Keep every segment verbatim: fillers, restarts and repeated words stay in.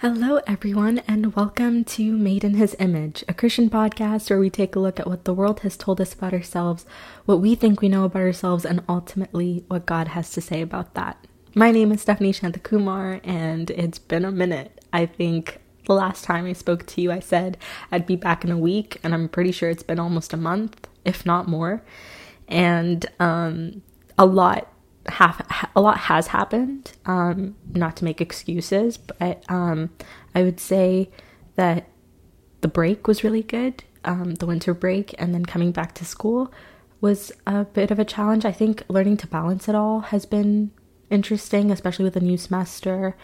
Hello everyone, and welcome to Made in His Image, a Christian podcast where we take a look at what the world has told us about ourselves, what we think we know about ourselves, and ultimately what God has to say about that. My name is Stephanie Shantakumar, and it's been a minute. I think the last time I spoke to you, I said I'd be back in a week, and I'm pretty sure it's been almost a month, if not more. And um, a lot Half, a lot has happened, um, not to make excuses, but um, I would say that the break was really good, um, the winter break, and then coming back to school was a bit of a challenge. I think learning to balance it all has been interesting, especially with a new semester,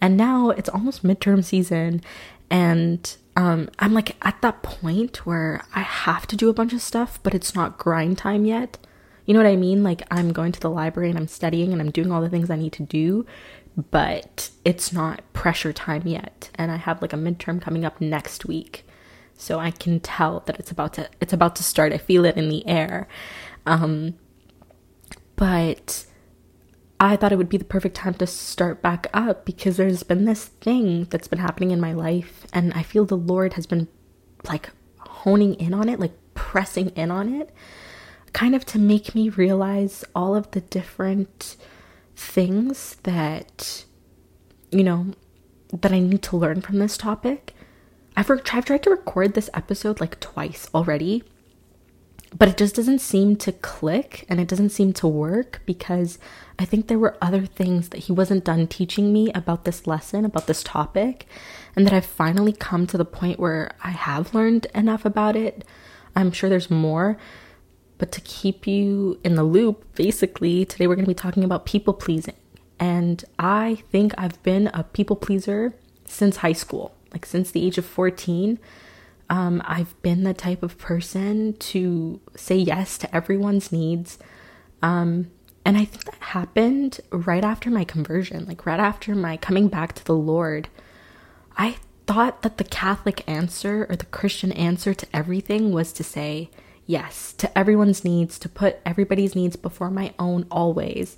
and now it's almost midterm season, and um, I'm like at that point where I have to do a bunch of stuff, but it's not grind time yet. You know what I mean? Like, I'm going to the library and I'm studying and I'm doing all the things I need to do, but it's not pressure time yet. And I have like a midterm coming up next week, so I can tell that it's about to it's about to start. I feel it in the air. Um, but I thought it would be the perfect time to start back up because there's been this thing that's been happening in my life, and I feel the Lord has been like honing in on it, like pressing in on it, kind of to make me realize all of the different things that, you know, that I need to learn from this topic. I've, re- I've tried to record this episode like twice already, but it just doesn't seem to click and it doesn't seem to work because I think there were other things that he wasn't done teaching me about this lesson, about this topic, and that I've finally come to the point where I have learned enough about it. I'm sure there's more. But to keep you in the loop, basically, today we're going to be talking about people-pleasing. And I think I've been a people-pleaser since high school. Like, since the age of fourteen, um, I've been the type of person to say yes to everyone's needs. Um, and I think that happened right after my conversion, like right after my coming back to the Lord. I thought that the Catholic answer or the Christian answer to everything was to say yes to everyone's needs, to put everybody's needs before my own always.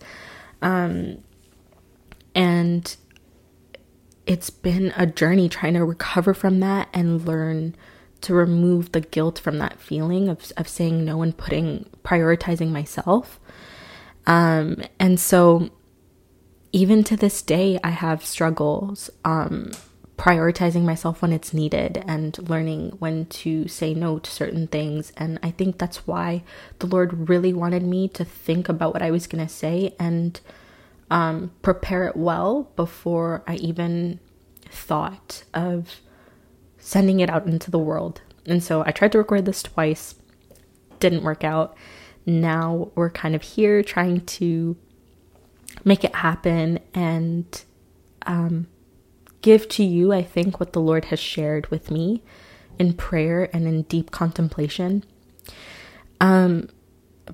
Um, and it's been a journey trying to recover from that and learn to remove the guilt from that feeling of, of saying no and putting, prioritizing myself. Um, and so even to this day, I have struggles, um, prioritizing myself when it's needed and learning when to say no to certain things. And I think that's why the Lord really wanted me to think about what I was going to say and um, prepare it well before I even thought of sending it out into the world. And so I tried to record this twice, didn't work out. Now we're kind of here trying to make it happen and um give to you, I think, what the Lord has shared with me in prayer and in deep contemplation. Um,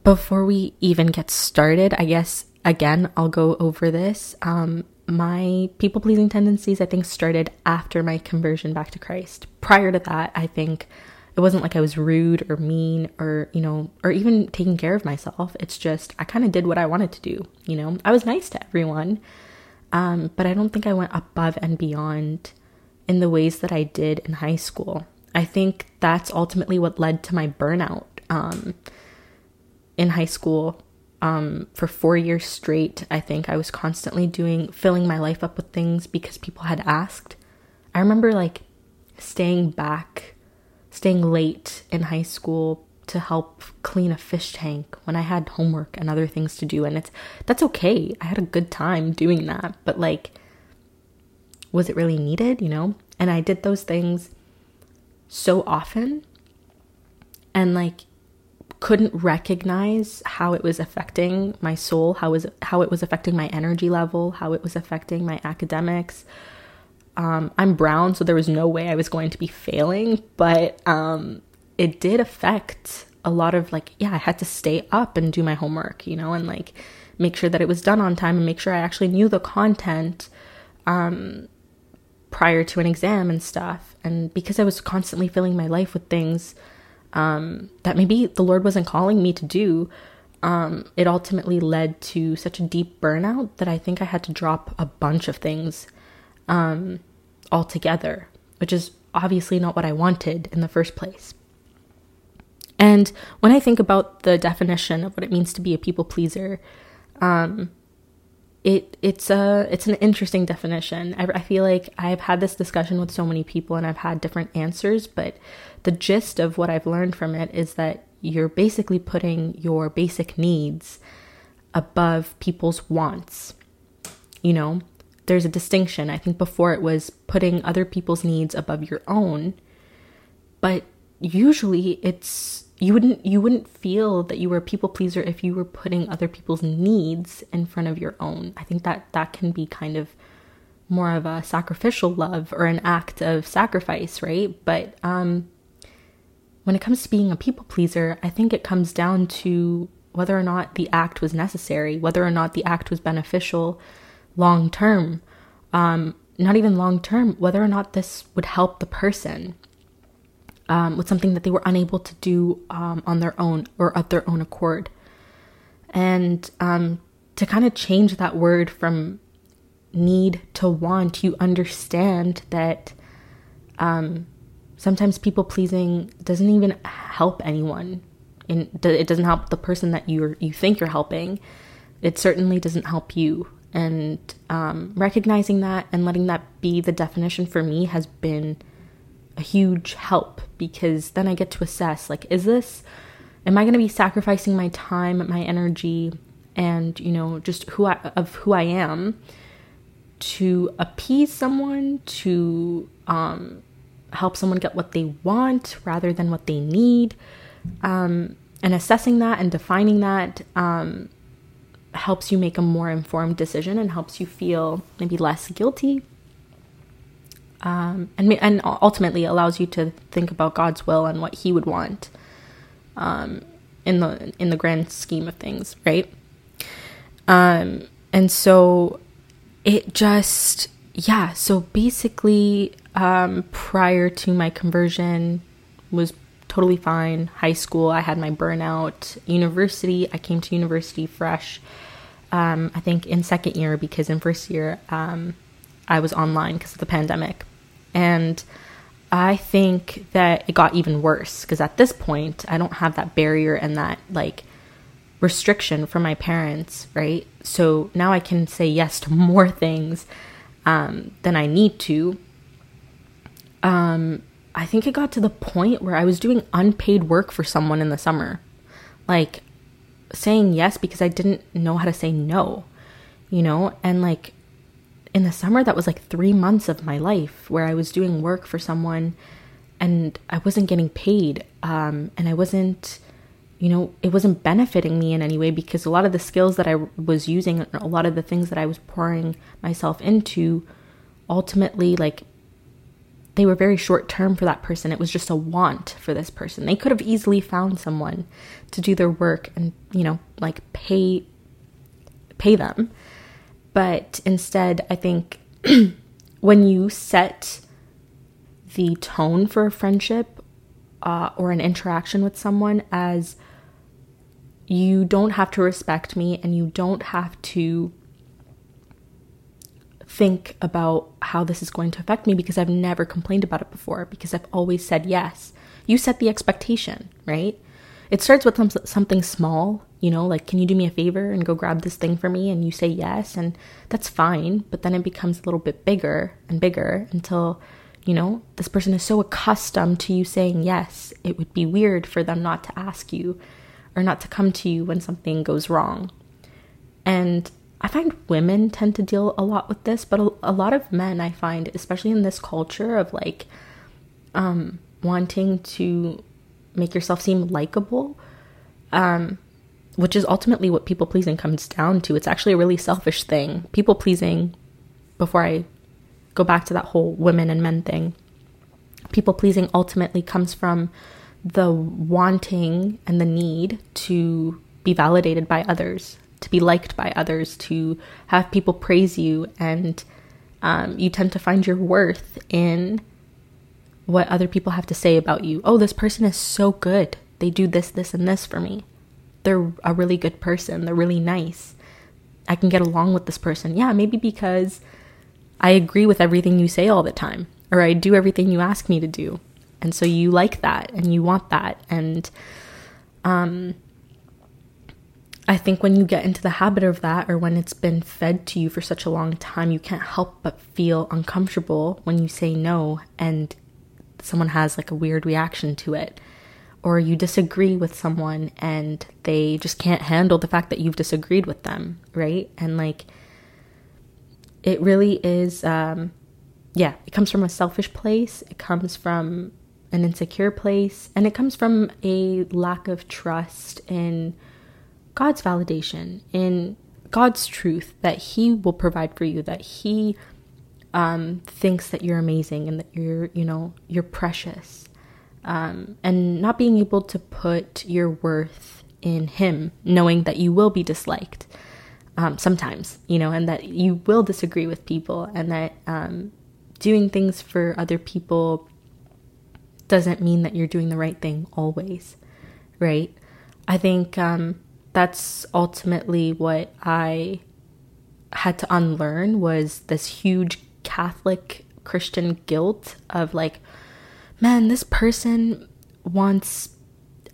before we even get started, I guess, again, I'll go over this. Um, my people-pleasing tendencies, I think, started after my conversion back to Christ. Prior to that, I think it wasn't like I was rude or mean or, you know, or even taking care of myself. It's just I kind of did what I wanted to do, you know. I was nice to everyone. Um, but I don't think I went above and beyond in the ways that I did in high school. I think that's ultimately what led to my burnout um, in high school. Um, for four years straight, I think I was constantly doing, filling my life up with things because people had asked. I remember like staying back, staying late in high school to help clean a fish tank when I had homework and other things to do, and it's that's okay. I had a good time doing that, but like, was it really needed, you know? And I did those things so often and like couldn't recognize how it was affecting my soul, how was how it was affecting my energy level, how it was affecting my academics. Um, I'm brown, so there was no way I was going to be failing, but um it did affect a lot of like, yeah, I had to stay up and do my homework, you know, and like make sure that it was done on time and make sure I actually knew the content um, prior to an exam and stuff. And because I was constantly filling my life with things um, that maybe the Lord wasn't calling me to do, um, it ultimately led to such a deep burnout that I think I had to drop a bunch of things. Um, altogether, which is obviously not what I wanted in the first place. And when I think about the definition of what it means to be a people pleaser, um, it it's a it's an interesting definition. I, I feel like I've had this discussion with so many people, and I've had different answers, but the gist of what I've learned from it is that you're basically putting your basic needs above people's wants. You know, there's a distinction. I think before it was putting other people's needs above your own, but usually it's you wouldn't you wouldn't feel that you were a people pleaser if you were putting other people's needs in front of your own. I think that that can be kind of more of a sacrificial love or an act of sacrifice, right? But um, when it comes to being a people pleaser, I think it comes down to whether or not the act was necessary, whether or not the act was beneficial long term, um, not even long term, whether or not this would help the person. Um, with something that they were unable to do um, on their own or of their own accord. And um, to kind of change that word from need to want, you understand that um, sometimes people pleasing doesn't even help anyone. In, it doesn't help the person that you you think you're helping. It certainly doesn't help you. And um, recognizing that and letting that be the definition for me has been a huge help, because then I get to assess, like, is this, am I going to be sacrificing my time, my energy, and, you know, just who I, of who I am to appease someone, to um, help someone get what they want rather than what they need, um, and assessing that and defining that um, helps you make a more informed decision and helps you feel maybe less guilty. Um, and and ultimately allows you to think about God's will and what He would want, um, in the in the grand scheme of things, right? Um, and so it just yeah. So basically, um, prior to my conversion, was totally fine. High school, I had my burnout. University, I came to university fresh. Um, I think in second year, because in first year, um, I was online because of the pandemic. And I think that it got even worse, because at this point, I don't have that barrier and that like restriction from my parents, right? So now I can say yes to more things um, than I need to. Um, I think it got to the point where I was doing unpaid work for someone in the summer, like saying yes because I didn't know how to say no, you know? And like, in the summer, that was like three months of my life where I was doing work for someone and I wasn't getting paid. Um, and I wasn't, you know, it wasn't benefiting me in any way, because a lot of the skills that I was using, a lot of the things that I was pouring myself into, ultimately, like, they were very short term for that person. It was just a want for this person. They could have easily found someone to do their work and, you know, like pay, pay them. But instead, I think when you set the tone for a friendship uh, or an interaction with someone as you don't have to respect me and you don't have to think about how this is going to affect me because I've never complained about it before, because I've always said yes. You set the expectation, right? It starts with something small, you know, like, can you do me a favor and go grab this thing for me? And you say yes, and that's fine. But then it becomes a little bit bigger and bigger until, you know, this person is so accustomed to you saying yes, it would be weird for them not to ask you or not to come to you when something goes wrong. And I find women tend to deal a lot with this, but a lot of men, I find, especially in this culture of like um, wanting to make yourself seem likable, um, which is ultimately what people pleasing comes down to. It's actually a really selfish thing. People pleasing, before I go back to that whole women and men thing, people pleasing ultimately comes from the wanting and the need to be validated by others, to be liked by others, to have people praise you. And um, you tend to find your worth in what other people have to say about you. Oh, this person is so good. They do this, this, and this for me. They're a really good person. They're really nice. I can get along with this person. Yeah, maybe because I agree with everything you say all the time, or I do everything you ask me to do. And so you like that and you want that. And um, I think when you get into the habit of that, or when it's been fed to you for such a long time, you can't help but feel uncomfortable when you say no and someone has like a weird reaction to it. Or you disagree with someone and they just can't handle the fact that you've disagreed with them, right? And like, it really is, um, yeah, it comes from a selfish place, it comes from an insecure place, and it comes from a lack of trust in God's validation, in God's truth that He will provide for you, that He um, thinks that you're amazing and that you're, you know, you're precious. Um, and not being able to put your worth in Him, knowing that you will be disliked um, sometimes, you know, and that you will disagree with people, and that um, doing things for other people doesn't mean that you're doing the right thing always, right? I think um, that's ultimately what I had to unlearn, was this huge Catholic Christian guilt of like, man, this person wants,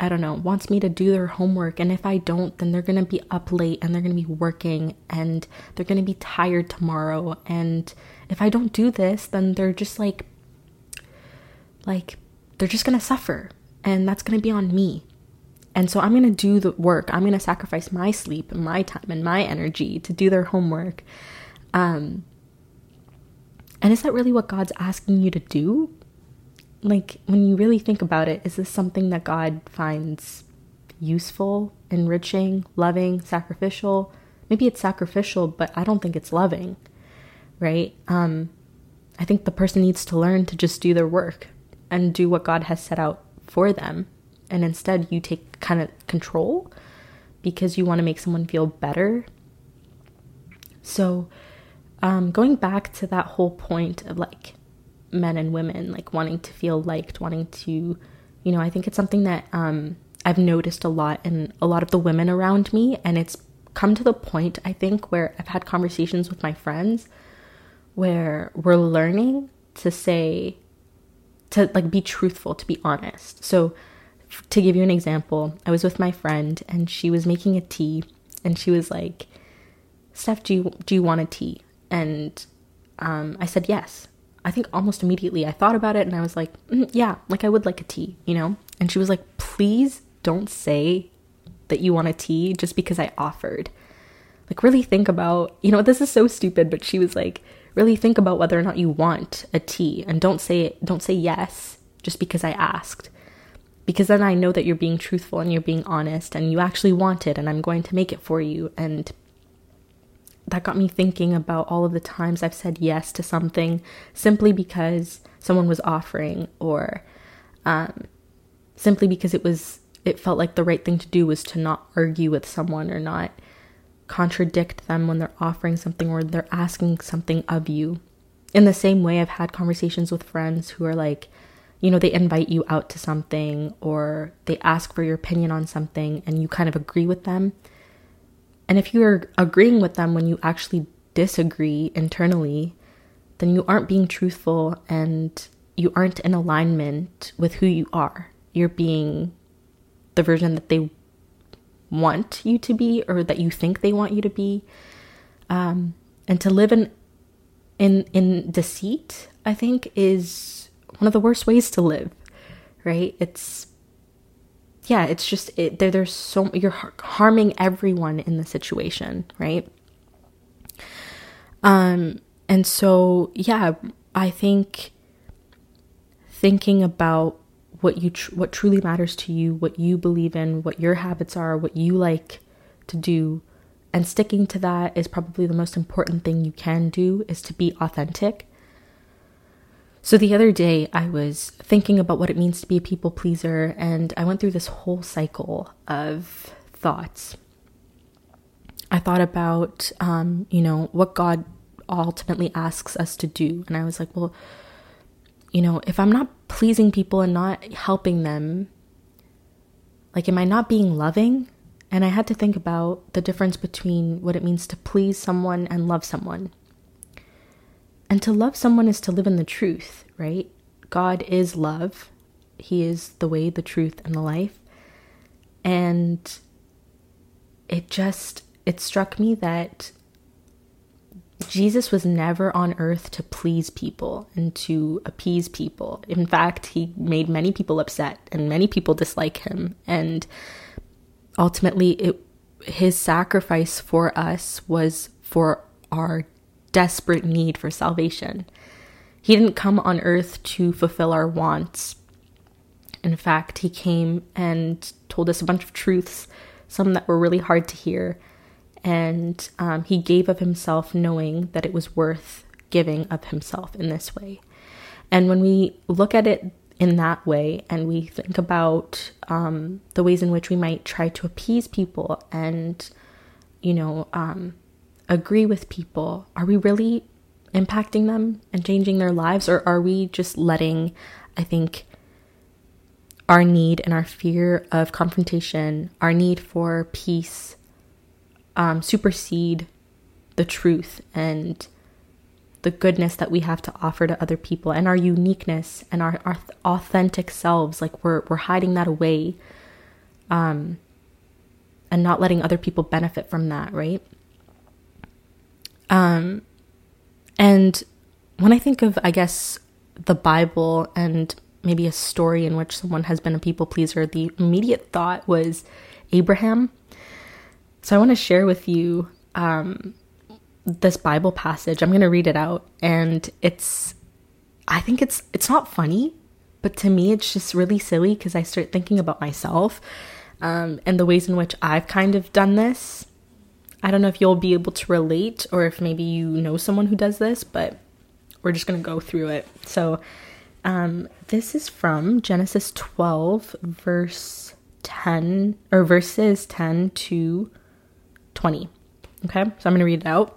I don't know, wants me to do their homework. And if I don't, then they're going to be up late and they're going to be working and they're going to be tired tomorrow. And if I don't do this, then they're just like, like, they're just going to suffer. And that's going to be on me. And so I'm going to do the work. I'm going to sacrifice my sleep and my time and my energy to do their homework. Um, and is that really what God's asking you to do? Like, when you really think about it, is this something that God finds useful, enriching, loving, sacrificial? Maybe it's sacrificial, but I don't think it's loving, right? Um, I think the person needs to learn to just do their work and do what God has set out for them. And instead, you take kind of control because you want to make someone feel better. So um, going back to that whole point of like, men and women, like wanting to feel liked, wanting to, you know, I think it's something that um, I've noticed a lot in a lot of the women around me. And it's come to the point, I think, where I've had conversations with my friends where we're learning to say, to like be truthful, to be honest. So to give you an example, I was with my friend and she was making a tea and she was like, Steph, do you, do you want a tea? And um, I said, yes. I think almost immediately I thought about it and I was like, mm, yeah, like I would like a tea, you know? And she was like, please don't say that you want a tea just because I offered. Like, really think about, you know, this is so stupid, but she was like, really think about whether or not you want a tea, and don't say it, don't say yes just because I asked. Because then I know that you're being truthful and you're being honest and you actually want it and I'm going to make it for you. And that got me thinking about all of the times I've said yes to something simply because someone was offering, or um, simply because it was, it felt like the right thing to do was to not argue with someone or not contradict them when they're offering something or they're asking something of you. In the same way, I've had conversations with friends who are like, you know, they invite you out to something or they ask for your opinion on something and you kind of agree with them. And if you're agreeing with them when you actually disagree internally, then you aren't being truthful and you aren't in alignment with who you are. You're being the version that they want you to be, or that you think they want you to be. Um, and to live in, in, in deceit, I think, is one of the worst ways to live, right? It's Yeah, it's just, it, there, there's so, you're harming everyone in the situation, right? Um, and so, yeah, I think thinking about what you, tr- what truly matters to you, what you believe in, what your habits are, what you like to do, and sticking to that is probably the most important thing you can do, is to be authentic. So the other day I was thinking about what it means to be a people pleaser, and I went through this whole cycle of thoughts. I thought about, um, you know, what God ultimately asks us to do. And I was like, well, you know, if I'm not pleasing people and not helping them, like, am I not being loving? And I had to think about the difference between what it means to please someone and love someone. And to love someone is to live in the truth, right? God is love. He is the way, the truth, and the life. And it just, it struck me that Jesus was never on earth to please people and to appease people. In fact, he made many people upset and many people dislike him. And ultimately, it, his sacrifice for us was for our desperate need for salvation. He didn't come on earth to fulfill our wants. In fact, he came and told us a bunch of truths, some that were really hard to hear. And um, he gave of himself, knowing that it was worth giving of himself in this way. And when we look at it in that way, and we think about um, the ways in which we might try to appease people and, you know, um, agree with people, are we really impacting them and changing their lives? Or are we just letting, I think, our need and our fear of confrontation, our need for peace, Um, supersede the truth and the goodness that we have to offer to other people, and our uniqueness and our, our authentic selves? Like we're we're hiding that away, um, and not letting other people benefit from that, right? Um, and when I think of, I guess, the Bible and maybe a story in which someone has been a people pleaser, the immediate thought was Abraham. So I want to share with you um, this Bible passage. I'm going to read it out, and it's, I think it's, it's not funny, but to me, it's just really silly because I start thinking about myself um, and the ways in which I've kind of done this. I don't know if you'll be able to relate or if maybe you know someone who does this, but we're just going to go through it. So um, this is from Genesis twelve, verse ten, or verses ten to twenty. Okay, so I'm going to read it out.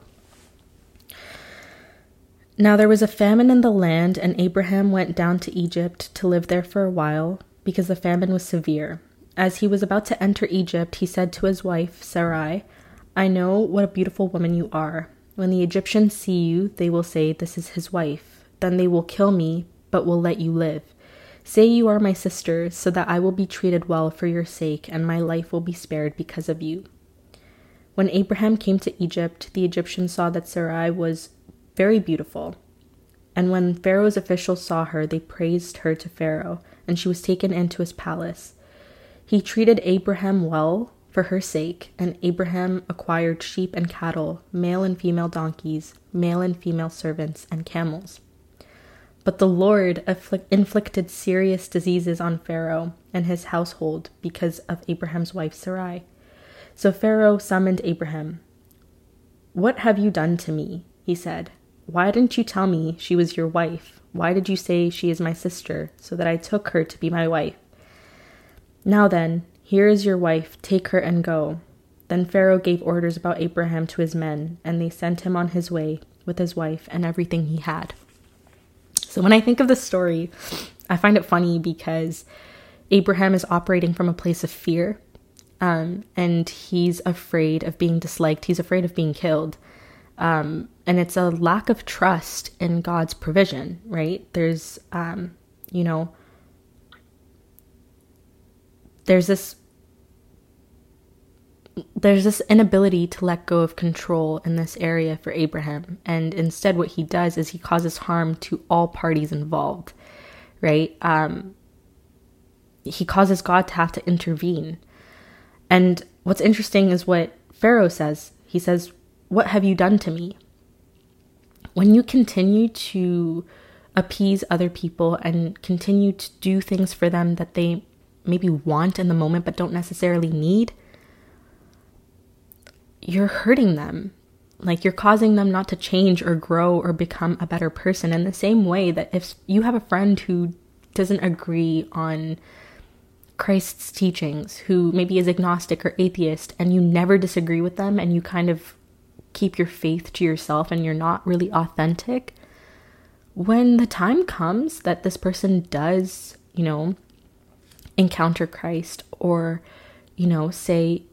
Now there was a famine in the land, and Abraham went down to Egypt to live there for a while, because the famine was severe. As he was about to enter Egypt, he said to his wife, Sarai, I know what a beautiful woman you are. When the Egyptians see you, they will say, this is his wife. Then they will kill me, but will let you live. Say you are my sister, so that I will be treated well for your sake, and my life will be spared because of you. When Abraham came to Egypt, the Egyptians saw that Sarai was very beautiful. And when Pharaoh's officials saw her, they praised her to Pharaoh, and she was taken into his palace. He treated Abraham well for her sake, and Abraham acquired sheep and cattle, male and female donkeys, male and female servants, and camels. But the Lord inflicted serious diseases on Pharaoh and his household because of Abraham's wife Sarai. So Pharaoh summoned Abraham. What have you done to me? He said. Why didn't you tell me she was your wife? Why did you say she is my sister, so that I took her to be my wife? Now then, here is your wife, take her and go. Then Pharaoh gave orders about Abraham to his men, and they sent him on his way with his wife and everything he had. So when I think of this story, I find it funny because Abraham is operating from a place of fear. Um, and he's afraid of being disliked. He's afraid of being killed. Um, and it's a lack of trust in God's provision, right? There's, um, you know, there's this, there's this inability to let go of control in this area for Abraham. And instead what he does is he causes harm to all parties involved, right? Um, he causes God to have to intervene. And what's interesting is what Pharaoh says. He says, what have you done to me? When you continue to appease other people and continue to do things for them that they maybe want in the moment but don't necessarily need, you're hurting them. Like you're causing them not to change or grow or become a better person. In the same way that if you have a friend who doesn't agree on Christ's teachings, who maybe is agnostic or atheist, and you never disagree with them and you kind of keep your faith to yourself and you're not really authentic, when the time comes that this person does, you know, encounter Christ, or, you know, say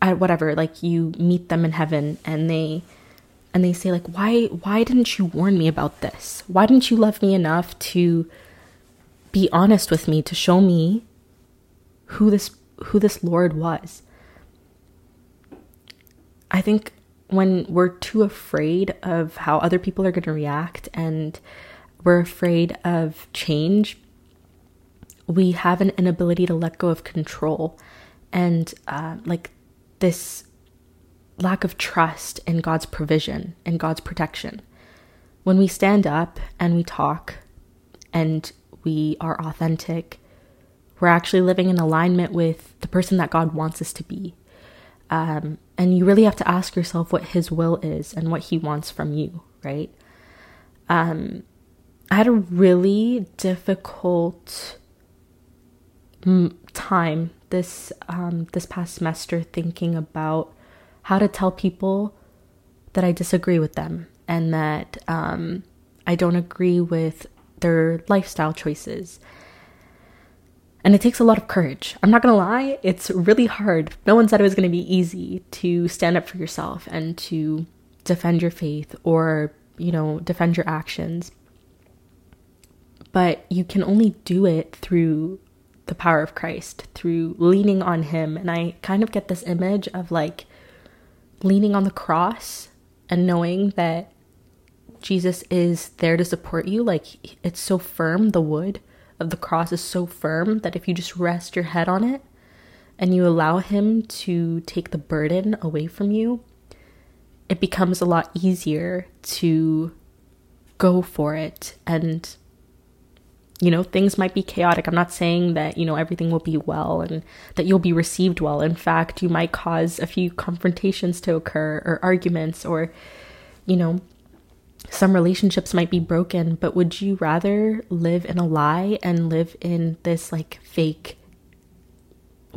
whatever, like you meet them in heaven and they and they say like, why, why didn't you warn me about this? Why didn't you love me enough to be honest with me, to show me who this, who this Lord was? I think when we're too afraid of how other people are going to react and we're afraid of change, we have an inability to let go of control and uh, like this lack of trust in God's provision and God's protection. When we stand up and we talk and we are authentic, we're actually living in alignment with the person that God wants us to be. Um, and you really have to ask yourself what his will is and what he wants from you, right? Um, I had a really difficult time this um, this past semester thinking about how to tell people that I disagree with them and that um, I don't agree with their lifestyle choices. And it takes a lot of courage. I'm not going to lie, it's really hard. No one said it was going to be easy to stand up for yourself and to defend your faith or, you know, defend your actions. But you can only do it through the power of Christ, through leaning on him. And I kind of get this image of like leaning on the cross and knowing that Jesus is there to support you. Like, it's so firm, the wood of the cross is so firm that if you just rest your head on it and you allow him to take the burden away from you, it becomes a lot easier to go for it. And, you know, things might be chaotic. I'm not saying that, you know, everything will be well and that you'll be received well. In fact, you might cause a few confrontations to occur or arguments, or, you know, some relationships might be broken, but would you rather live in a lie and live in this like fake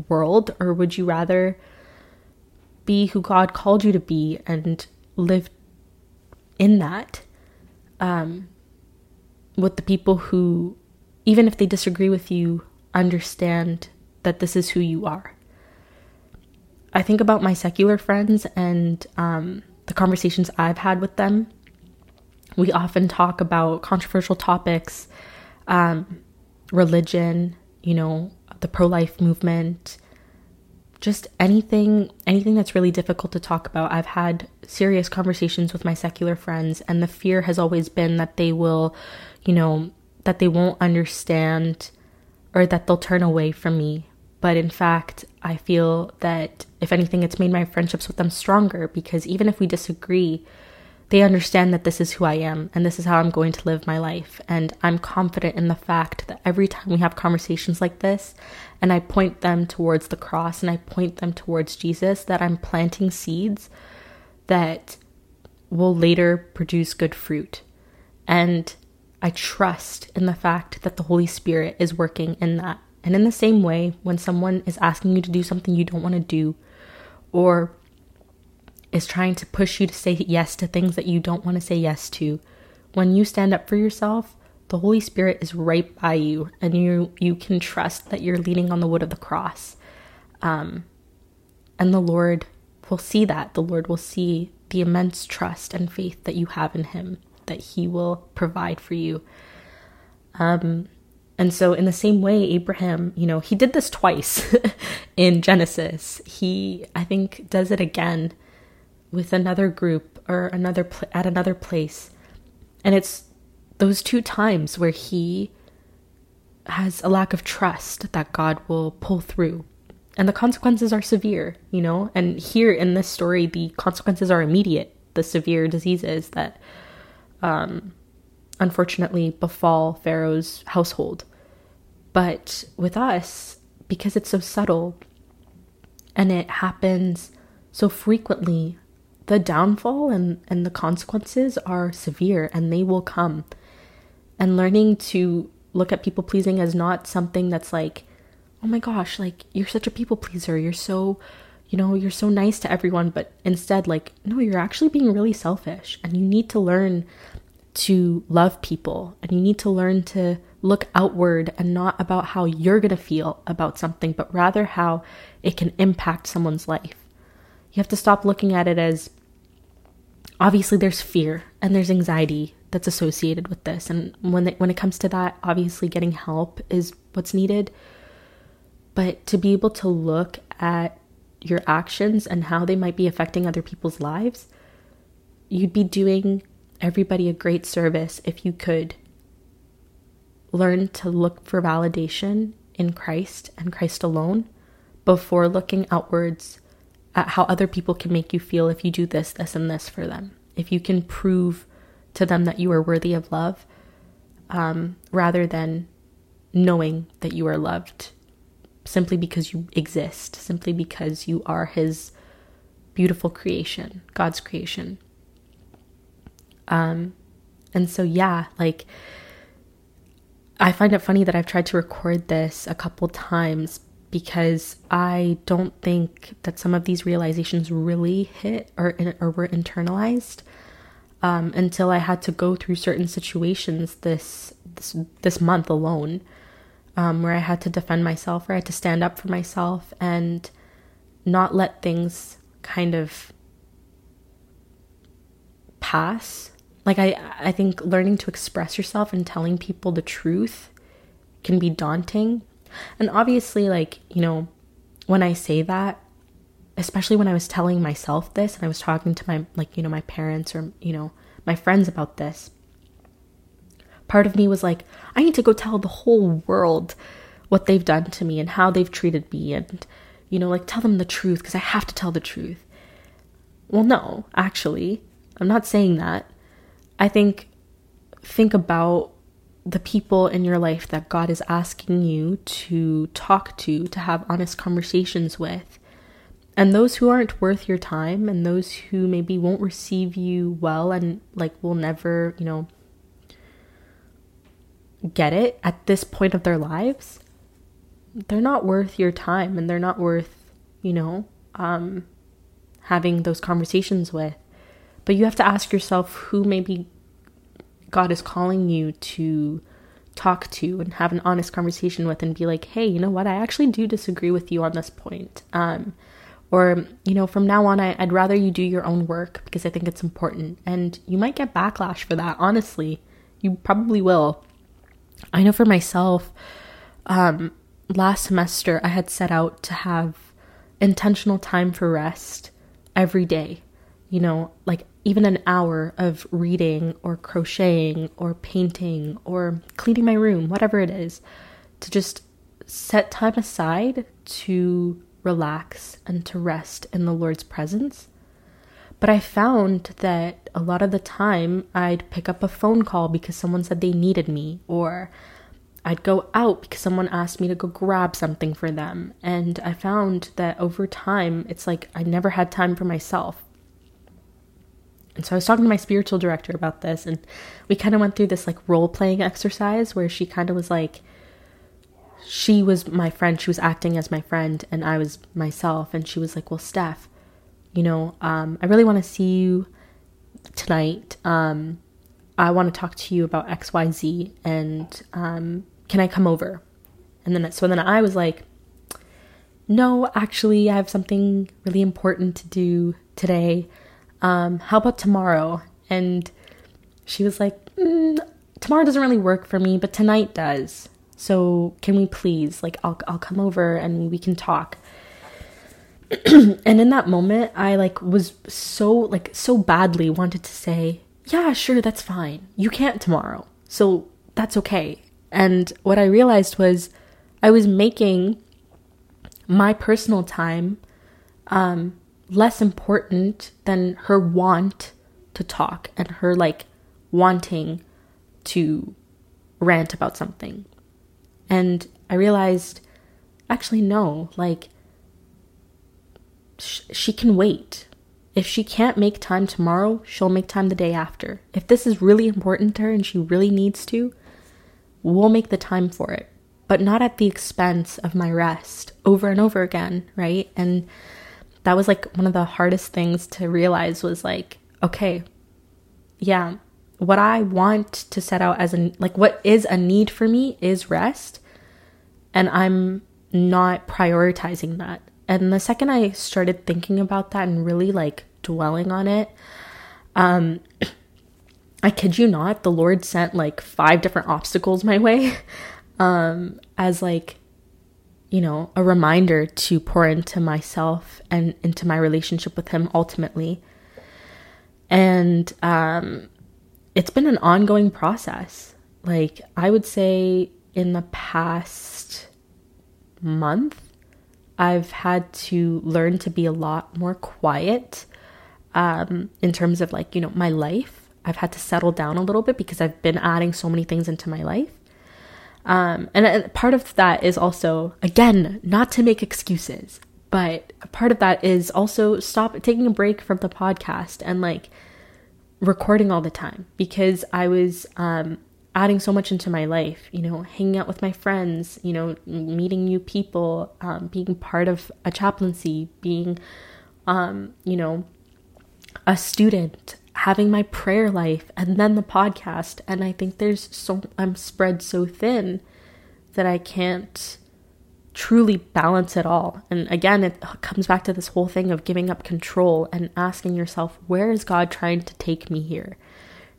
world? Or would you rather be who God called you to be and live in that, um, with the people who, even if they disagree with you, understand that this is who you are? I think about my secular friends and um, the conversations I've had with them. We often talk about controversial topics, um, religion, you know, the pro-life movement, just anything, anything that's really difficult to talk about. I've had serious conversations with my secular friends, and the fear has always been that they will, you know, that they won't understand or that they'll turn away from me. But in fact, I feel that if anything, it's made my friendships with them stronger, because even if we disagree, they understand that this is who I am and this is how I'm going to live my life. And I'm confident in the fact that every time we have conversations like this and I point them towards the cross and I point them towards Jesus, that I'm planting seeds that will later produce good fruit. And I trust in the fact that the Holy Spirit is working in that. And in the same way, when someone is asking you to do something you don't want to do, or is trying to push you to say yes to things that you don't want to say yes to, when you stand up for yourself, the Holy Spirit is right by you, and you you can trust that you're leaning on the wood of the cross. Um, and the Lord will see that. The Lord will see the immense trust and faith that you have in him, that he will provide for you. Um, and so in the same way, Abraham, you know, he did this twice in Genesis. He, I think, does it again with another group or another pl- at another place. And it's those two times where he has a lack of trust that God will pull through. And the consequences are severe, you know? And here in this story, the consequences are immediate. The severe diseases that um, unfortunately befall Pharaoh's household. But with us, because it's so subtle and it happens so frequently, the downfall and, and the consequences are severe, and they will come. And learning to look at people pleasing as not something that's like, oh my gosh, like, you're such a people pleaser, you're so, you know, you're so nice to everyone, but instead like, no, you're actually being really selfish, and you need to learn to love people, and you need to learn to look outward and not about how you're going to feel about something, but rather how it can impact someone's life. You have to stop looking at it as, obviously there's fear and there's anxiety that's associated with this. And when it, when it comes to that, obviously getting help is what's needed. But to be able to look at your actions and how they might be affecting other people's lives, you'd be doing everybody a great service if you could learn to look for validation in Christ and Christ alone before looking outwards at how other people can make you feel if you do this, this, and this for them. If you can prove to them that you are worthy of love, um, rather than knowing that you are loved simply because you exist, simply because you are His beautiful creation, God's creation. Um, and so, yeah, like, I find it funny that I've tried to record this a couple times because I don't think that some of these realizations really hit or, or were internalized um, until I had to go through certain situations this this, this month alone, um, where I had to defend myself, where I had to stand up for myself and not let things kind of pass. Like, I, I think learning to express yourself and telling people the truth can be daunting. And obviously, like, you know, when I say that, especially when I was telling myself this and I was talking to my, like, you know, my parents or, you know, my friends about this, part of me was like, I need to go tell the whole world what they've done to me and how they've treated me and, you know, like, tell them the truth because I have to tell the truth. Well, no, actually, I'm not saying that. I think, think about the people in your life that God is asking you to talk to, to have honest conversations with. And those who aren't worth your time and those who maybe won't receive you well and, like, will never, you know, get it at this point of their lives, they're not worth your time and they're not worth, you know, um, having those conversations with. But you have to ask yourself who maybe God is calling you to talk to and have an honest conversation with and be like, hey, you know what? I actually do disagree with you on this point. Um, or, you know, from now on, I, I'd rather you do your own work because I think it's important. And you might get backlash for that. Honestly, you probably will. I know for myself, um, last semester, I had set out to have intentional time for rest every day. You know, like even an hour of reading or crocheting or painting or cleaning my room, whatever it is, to just set time aside to relax and to rest in the Lord's presence. But I found that a lot of the time I'd pick up a phone call because someone said they needed me, or I'd go out because someone asked me to go grab something for them. And I found that over time, it's like I never had time for myself. And so I was talking to my spiritual director about this, and we kind of went through this like role-playing exercise where she kind of was like, she was my friend, she was acting as my friend, and I was myself. And she was like, well, Steph, you know, um, I really want to see you tonight. Um, I want to talk to you about X, Y, Z, and um, can I come over? And then so then I was like, no, actually, I have something really important to do today. Um, how about tomorrow? And she was like, mm, tomorrow doesn't really work for me, but tonight does. So can we please, like, I'll, I'll come over and we can talk. And in that moment, I like was so like, so badly wanted to say, yeah, sure, that's fine. You can't tomorrow. So that's okay. And what I realized was I was making my personal time, um, less important than her want to talk and her like wanting to rant about something. And I realized, actually, no, like sh- she can wait. If she can't make time tomorrow, she'll make time the day after. If this is really important to her and she really needs to, we'll make the time for it, but not at the expense of my rest over and over again, right? And that was like one of the hardest things to realize was like, okay, yeah, what I want to set out as an, like what is a need for me is rest. And I'm not prioritizing that. And the second I started thinking about that and really like dwelling on it, Um, I kid you not, the Lord sent like five different obstacles my way, um, as like, you know, a reminder to pour into myself and into my relationship with Him ultimately. And um, it's been an ongoing process. Like, I would say in the past month, I've had to learn to be a lot more quiet um, in terms of like, you know, my life. I've had to settle down a little bit because I've been adding so many things into my life. Um, and, and part of that is also, again, not to make excuses, but part of that is also stop taking a break from the podcast and like recording all the time, because I was um, adding so much into my life, you know, hanging out with my friends, you know, meeting new people, um, being part of a chaplaincy, being, um, you know, a student, having my prayer life, and then the podcast. And I think there's so, I'm spread so thin that I can't truly balance it all. And again, it comes back to this whole thing of giving up control and asking yourself, where is God trying to take me here,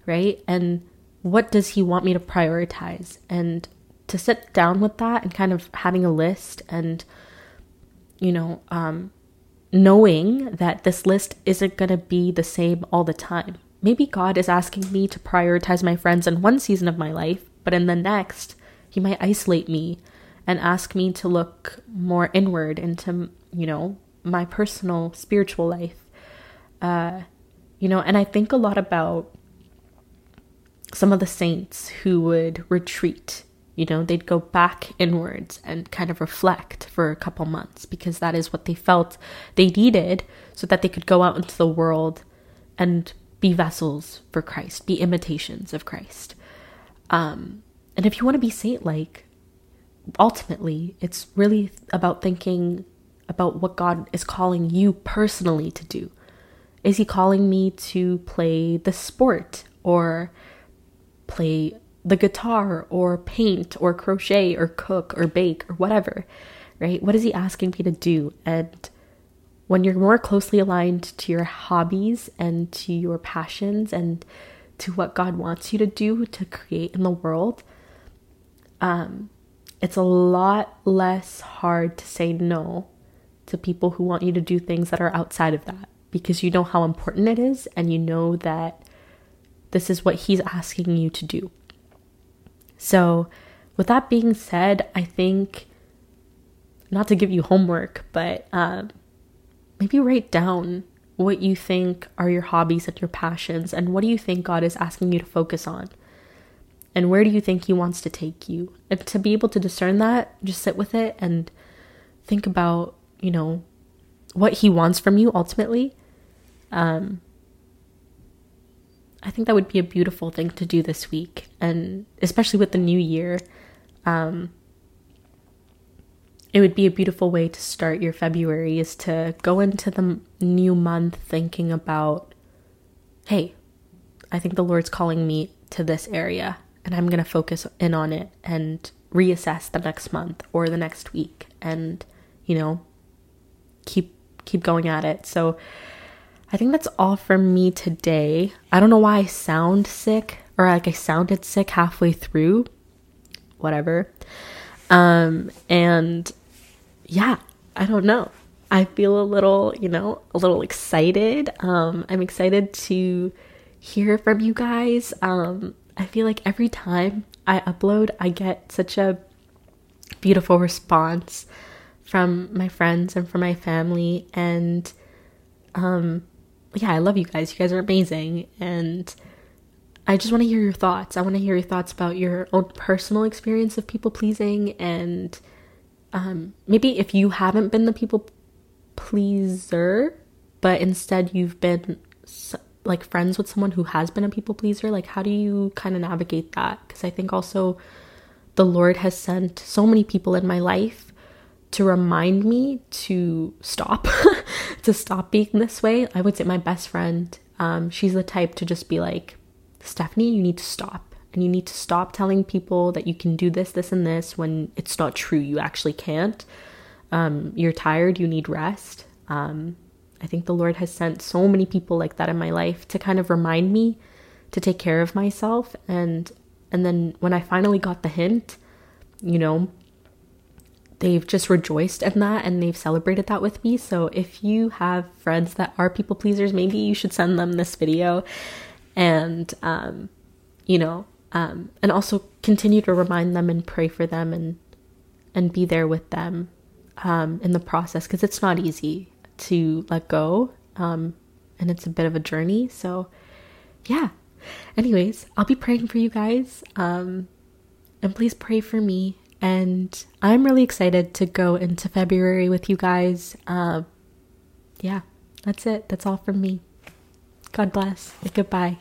right? And what does He want me to prioritize? And to sit down with that and kind of having a list and, you know, um, knowing that this list isn't going to be the same all the time. Maybe God is asking me to prioritize my friends in one season of my life, but in the next, He might isolate me and ask me to look more inward into, you know, my personal spiritual life. Uh, you know, and I think a lot about some of the saints who would retreat. You know, they'd go back inwards and kind of reflect for a couple months because that is what they felt they needed so that they could go out into the world and be vessels for Christ, be imitations of Christ. Um, and if you want to be saint-like, ultimately, it's really about thinking about what God is calling you personally to do. Is He calling me to play the sport or play the guitar or paint or crochet or cook or bake or whatever, right? What is He asking me to do? And when you're more closely aligned to your hobbies and to your passions and to what God wants you to do, to create in the world, um, it's a lot less hard to say no to people who want you to do things that are outside of that, because you know how important it is and you know that this is what He's asking you to do. So with that being said, I think, not to give you homework, but uh, maybe write down what you think are your hobbies and your passions, and what do you think God is asking you to focus on, and where do you think He wants to take you? And to be able to discern that, just sit with it and think about, you know, what He wants from you ultimately. Um, I think that would be a beautiful thing to do this week, and especially with the new year, um, it would be a beautiful way to start your February, is to go into the new month thinking about, hey, I think the Lord's calling me to this area and I'm going to focus in on it and reassess the next month or the next week and, you know, keep, keep going at it. So I think that's all for me today. I don't know why I sound sick, or like I sounded sick halfway through, whatever. Um, and yeah, I don't know. I feel a little, you know, a little excited. Um, I'm excited to hear from you guys. Um, I feel like every time I upload, I get such a beautiful response from my friends and from my family. And um, yeah, I love you guys. You guys are amazing. And I just want to hear your thoughts. I want to hear your thoughts about your own personal experience of people pleasing. And, um, maybe if you haven't been the people pleaser, but instead you've been like friends with someone who has been a people pleaser, like how do you kind of navigate that? Because I think also the Lord has sent so many people in my life to remind me to stop, to stop being this way. I would say my best friend, um, she's the type to just be like, Stephanie, you need to stop. And you need to stop telling people that you can do this, this, and this when it's not true. You actually can't. Um, you're tired. You need rest. Um, I think the Lord has sent so many people like that in my life to kind of remind me to take care of myself. And and then when I finally got the hint, you know, they've just rejoiced in that and they've celebrated that with me. So if you have friends that are people pleasers, maybe you should send them this video. And, um, you know, um, and also continue to remind them and pray for them and and be there with them um, in the process, because it's not easy to let go, um, and it's a bit of a journey. So yeah, anyways, I'll be praying for you guys, um, and please pray for me. And I'm really excited to go into February with you guys. Um, yeah, that's it. That's all from me. God bless and goodbye.